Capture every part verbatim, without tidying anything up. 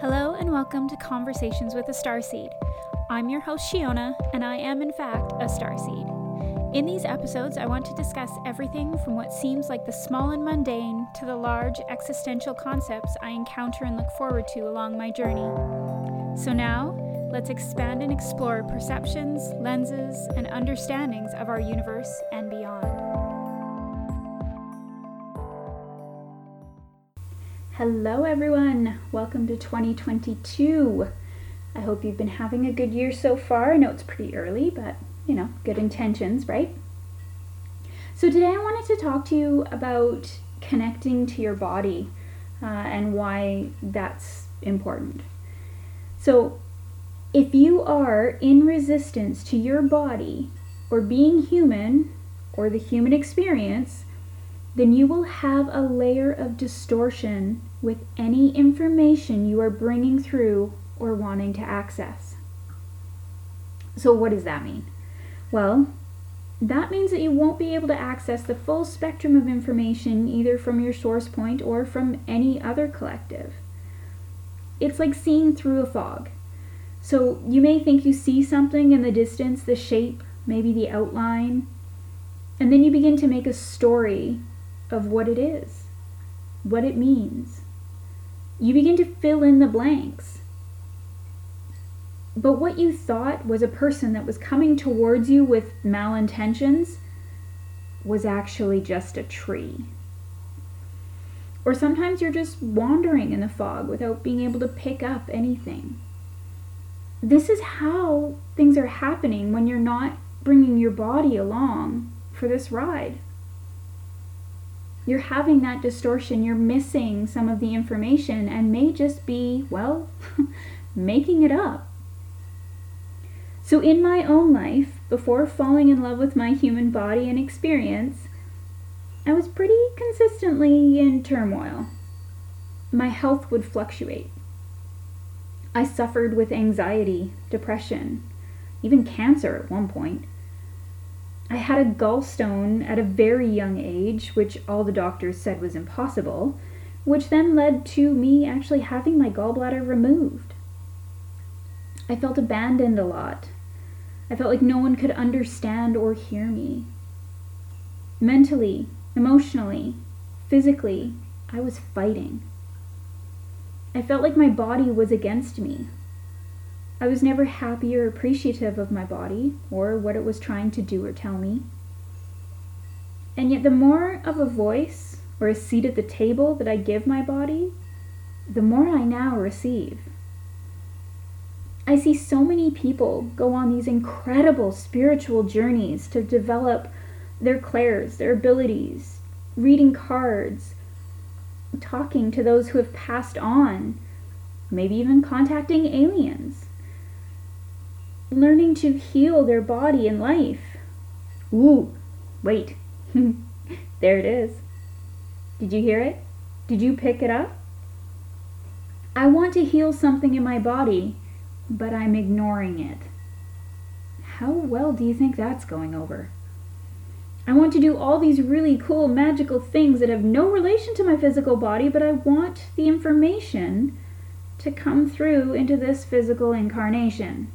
Hello and welcome to Conversations with a Starseed. I'm your host Shiona, and I am in fact a starseed. In these episodes, I want to discuss everything from what seems like the small and mundane to the large existential concepts I encounter and look forward to along my journey. So now, let's expand and explore perceptions, lenses, and understandings of our universe and beyond. Hello everyone, welcome to twenty twenty-two. I hope you've been having a good year so far. I know it's pretty early, but you know, good intentions, right? So today I wanted to talk to you about connecting to your body uh, and why that's important. So if you are in resistance to your body or being human or the human experience, then you will have a layer of distortion with any information you are bringing through or wanting to access. So what does that mean? Well, that means that you won't be able to access the full spectrum of information either from your source point or from any other collective. It's like seeing through a fog. So you may think you see something in the distance, the shape, maybe the outline, and then you begin to make a story of what it is, what it means. You begin to fill in the blanks. But what you thought was a person that was coming towards you with malintentions was actually just a tree. Or sometimes you're just wandering in the fog without being able to pick up anything. This is how things are happening when you're not bringing your body along for this ride. You're having that distortion, you're missing some of the information and may just be, well, making it up. So in my own life, before falling in love with my human body and experience, I was pretty consistently in turmoil. My health would fluctuate. I suffered with anxiety, depression, even cancer at one point. I had a gallstone at a very young age, which all the doctors said was impossible, which then led to me actually having my gallbladder removed. I felt abandoned a lot. I felt like no one could understand or hear me. Mentally, emotionally, physically, I was fighting. I felt like my body was against me. I was never happy or appreciative of my body or what it was trying to do or tell me. And yet the more of a voice or a seat at the table that I give my body, the more I now receive. I see so many people go on these incredible spiritual journeys to develop their clairs, their abilities, reading cards, talking to those who have passed on, maybe even contacting aliens. Learning to heal their body and life. Ooh, wait, there it is. Did you hear it? Did you pick it up? I want to heal something in my body, but I'm ignoring it. How well do you think that's going over? I want to do all these really cool magical things that have no relation to my physical body, but I want the information to come through into this physical incarnation.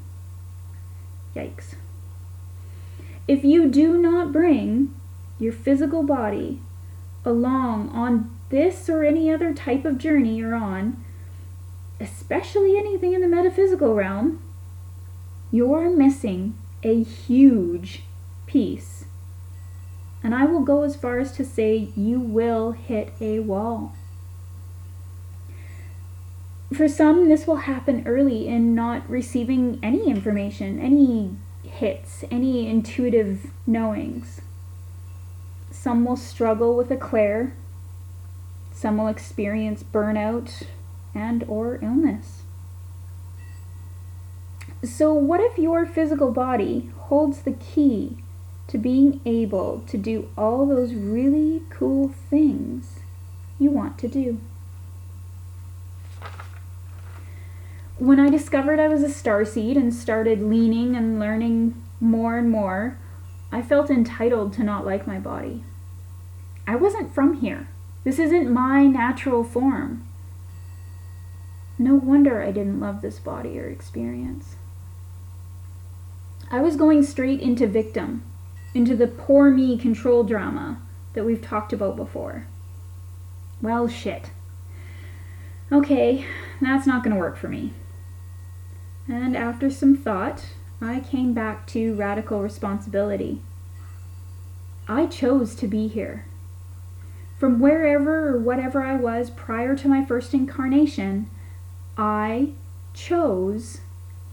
Yikes. If you do not bring your physical body along on this or any other type of journey you're on, especially anything in the metaphysical realm, you're missing a huge piece. And I will go as far as to say you will hit a wall. For some, this will happen early in not receiving any information, any hits, any intuitive knowings. Some will struggle with a clair. Some will experience burnout and or illness. So what if your physical body holds the key to being able to do all those really cool things you want to do? When I discovered I was a starseed and started leaning and learning more and more, I felt entitled to not like my body. I wasn't from here. This isn't my natural form. No wonder I didn't love this body or experience. I was going straight into victim, into the poor me control drama that we've talked about before. Well, shit. Okay, that's not going to work for me. And after some thought, I came back to radical responsibility. I chose to be here. From wherever or whatever I was prior to my first incarnation, I chose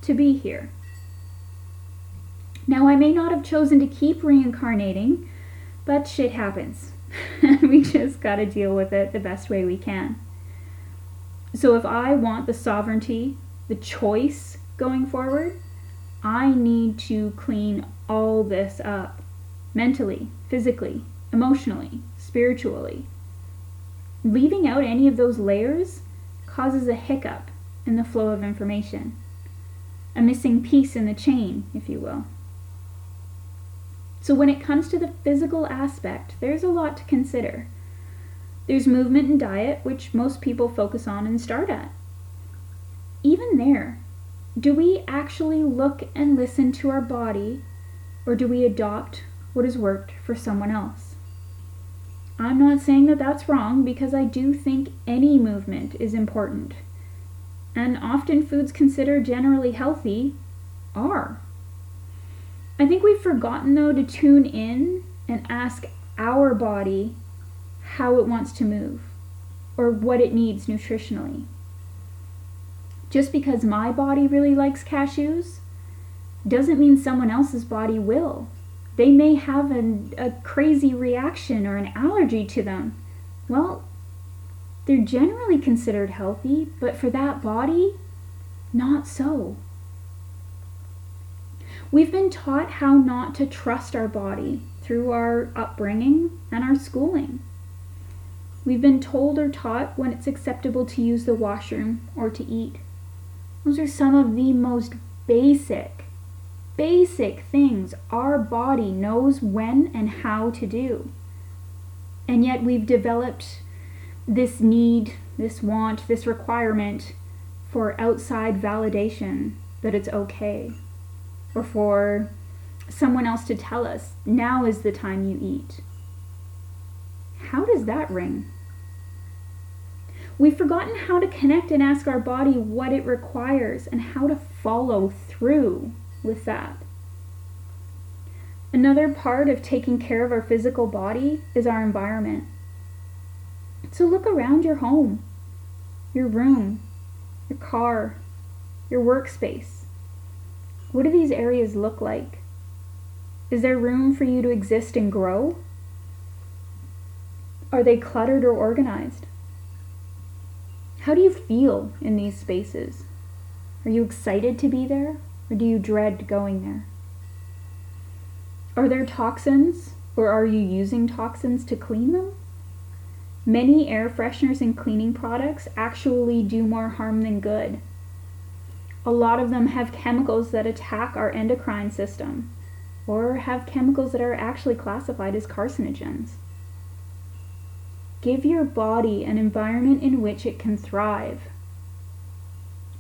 to be here. Now, I may not have chosen to keep reincarnating, but shit happens. We just gotta deal with it the best way we can. So if I want the sovereignty, the choice going forward, I need to clean all this up. Mentally, physically, emotionally, spiritually. Leaving out any of those layers causes a hiccup in the flow of information. A missing piece in the chain, if you will. So when it comes to the physical aspect, there's a lot to consider. There's movement and diet, which most people focus on and start at. Even there, do we actually look and listen to our body, or do we adopt what has worked for someone else? I'm not saying that that's wrong, because I do think any movement is important. And often foods considered generally healthy are. I think we've forgotten, though, to tune in and ask our body how it wants to move or what it needs nutritionally. Just because my body really likes cashews doesn't mean someone else's body will. They may have an, a crazy reaction or an allergy to them. Well, they're generally considered healthy, but for that body, not so. We've been taught how not to trust our body through our upbringing and our schooling. We've been told or taught when it's acceptable to use the washroom or to eat. Those are some of the most basic, basic things our body knows when and how to do. And yet we've developed this need, this want, this requirement for outside validation that it's okay. Or for someone else to tell us, now is the time you eat. How does that ring? We've forgotten how to connect and ask our body what it requires and how to follow through with that. Another part of taking care of our physical body is our environment. So look around your home, your room, your car, your workspace. What do these areas look like? Is there room for you to exist and grow? Are they cluttered or organized? How do you feel in these spaces? Are you excited to be there, or do you dread going there? Are there toxins, or are you using toxins to clean them? Many air fresheners and cleaning products actually do more harm than good. A lot of them have chemicals that attack our endocrine system, or have chemicals that are actually classified as carcinogens. Give your body an environment in which it can thrive,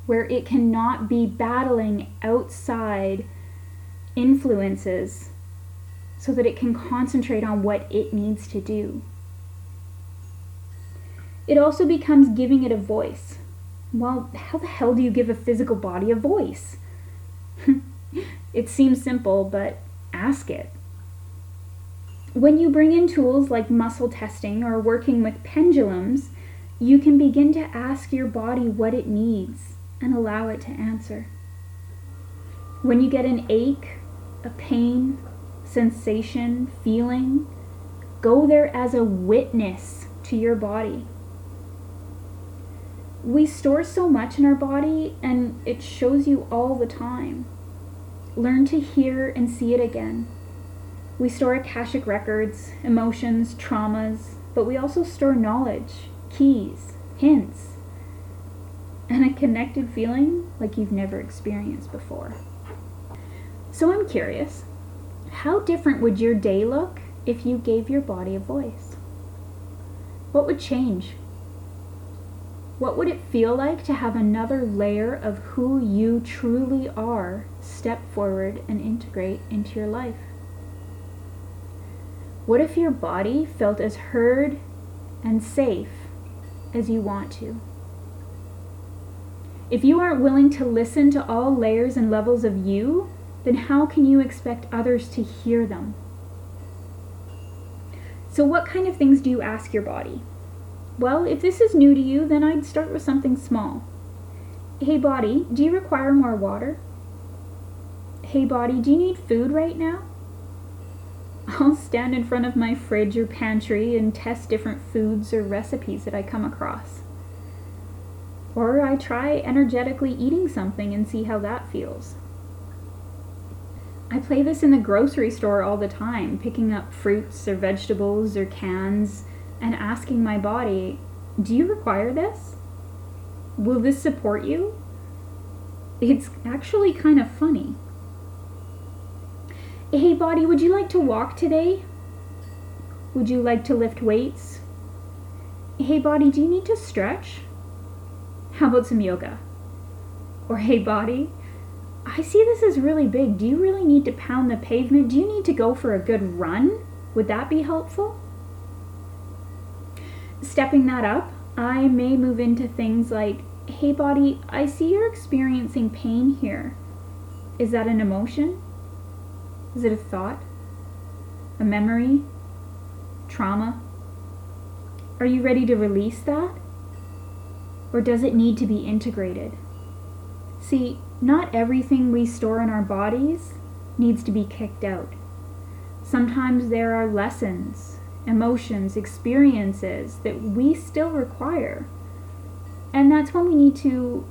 where it cannot be battling outside influences so that it can concentrate on what it needs to do. It also becomes giving it a voice. Well, how the hell do you give a physical body a voice? It seems simple, but ask it. When you bring in tools like muscle testing or working with pendulums, you can begin to ask your body what it needs and allow it to answer. When you get an ache, a pain, sensation, feeling, go there as a witness to your body. We store so much in our body, and it shows you all the time. Learn to hear and see it again. We store Akashic records, emotions, traumas, but we also store knowledge, keys, hints, and a connected feeling like you've never experienced before. So I'm curious, how different would your day look if you gave your body a voice? What would change? What would it feel like to have another layer of who you truly are step forward and integrate into your life? What if your body felt as heard and safe as you want to? If you aren't willing to listen to all layers and levels of you, then how can you expect others to hear them? So what kind of things do you ask your body? Well, if this is new to you, then I'd start with something small. Hey body, do you require more water? Hey body, do you need food right now? I'll stand in front of my fridge or pantry and test different foods or recipes that I come across. Or I try energetically eating something and see how that feels. I play this in the grocery store all the time, picking up fruits or vegetables or cans, and asking my body, do you require this? Will this support you? It's actually kind of funny. Hey body, would you like to walk today? Would you like to lift weights? Hey body, do you need to stretch? How about some yoga? Or hey body, I see this is really big. Do you really need to pound the pavement? Do you need to go for a good run? Would that be helpful? Stepping that up, I may move into things like, hey body, I see you're experiencing pain here. Is that an emotion? Is it a thought? A memory? Trauma? Are you ready to release that? Or does it need to be integrated? See, not everything we store in our bodies needs to be kicked out. Sometimes there are lessons, emotions, experiences that we still require. And that's when we need to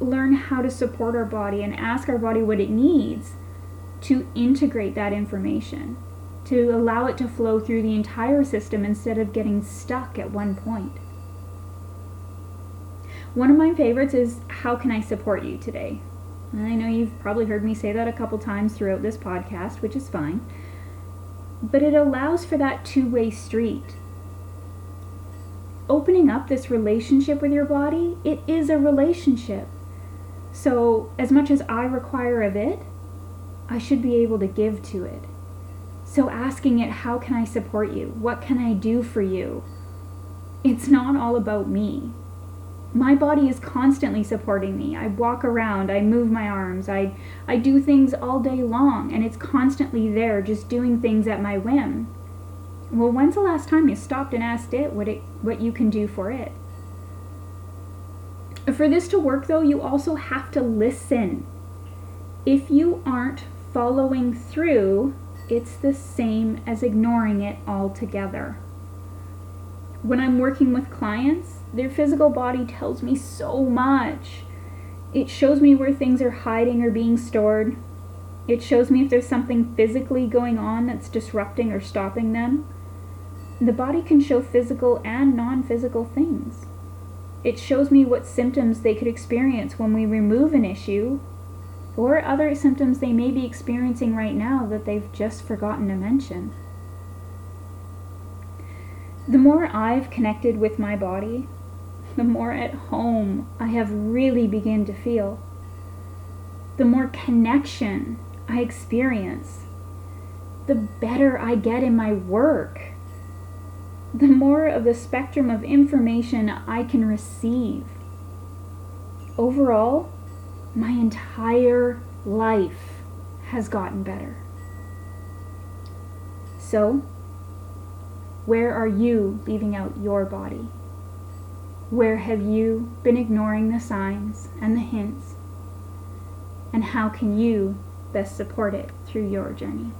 learn how to support our body and ask our body what it needs to integrate that information, to allow it to flow through the entire system instead of getting stuck at one point. One of my favorites is, how can I support you today? And I know you've probably heard me say that a couple times throughout this podcast, which is fine. But it allows for that two-way street. Opening up this relationship with your body, it is a relationship. So as much as I require of it, I should be able to give to it. So asking it, how can I support you? What can I do for you? It's not all about me. My body is constantly supporting me. I walk around, I move my arms, I, I do things all day long, and it's constantly there just doing things at my whim. Well, when's the last time you stopped and asked it what it what you can do for it? For this to work though, you also have to listen. If you aren't following through, it's the same as ignoring it altogether. When I'm working with clients, their physical body tells me so much. It shows me where things are hiding or being stored. It shows me if there's something physically going on that's disrupting or stopping them. The body can show physical and non-physical things. It shows me what symptoms they could experience when we remove an issue, or other symptoms they may be experiencing right now that they've just forgotten to mention. The more I've connected with my body, the more at home I have really begun to feel. The more connection I experience, the better I get in my work, the more of the spectrum of information I can receive. Overall, my entire life has gotten better. So, where are you leaving out your body? Where have you been ignoring the signs and the hints? And how can you best support it through your journey?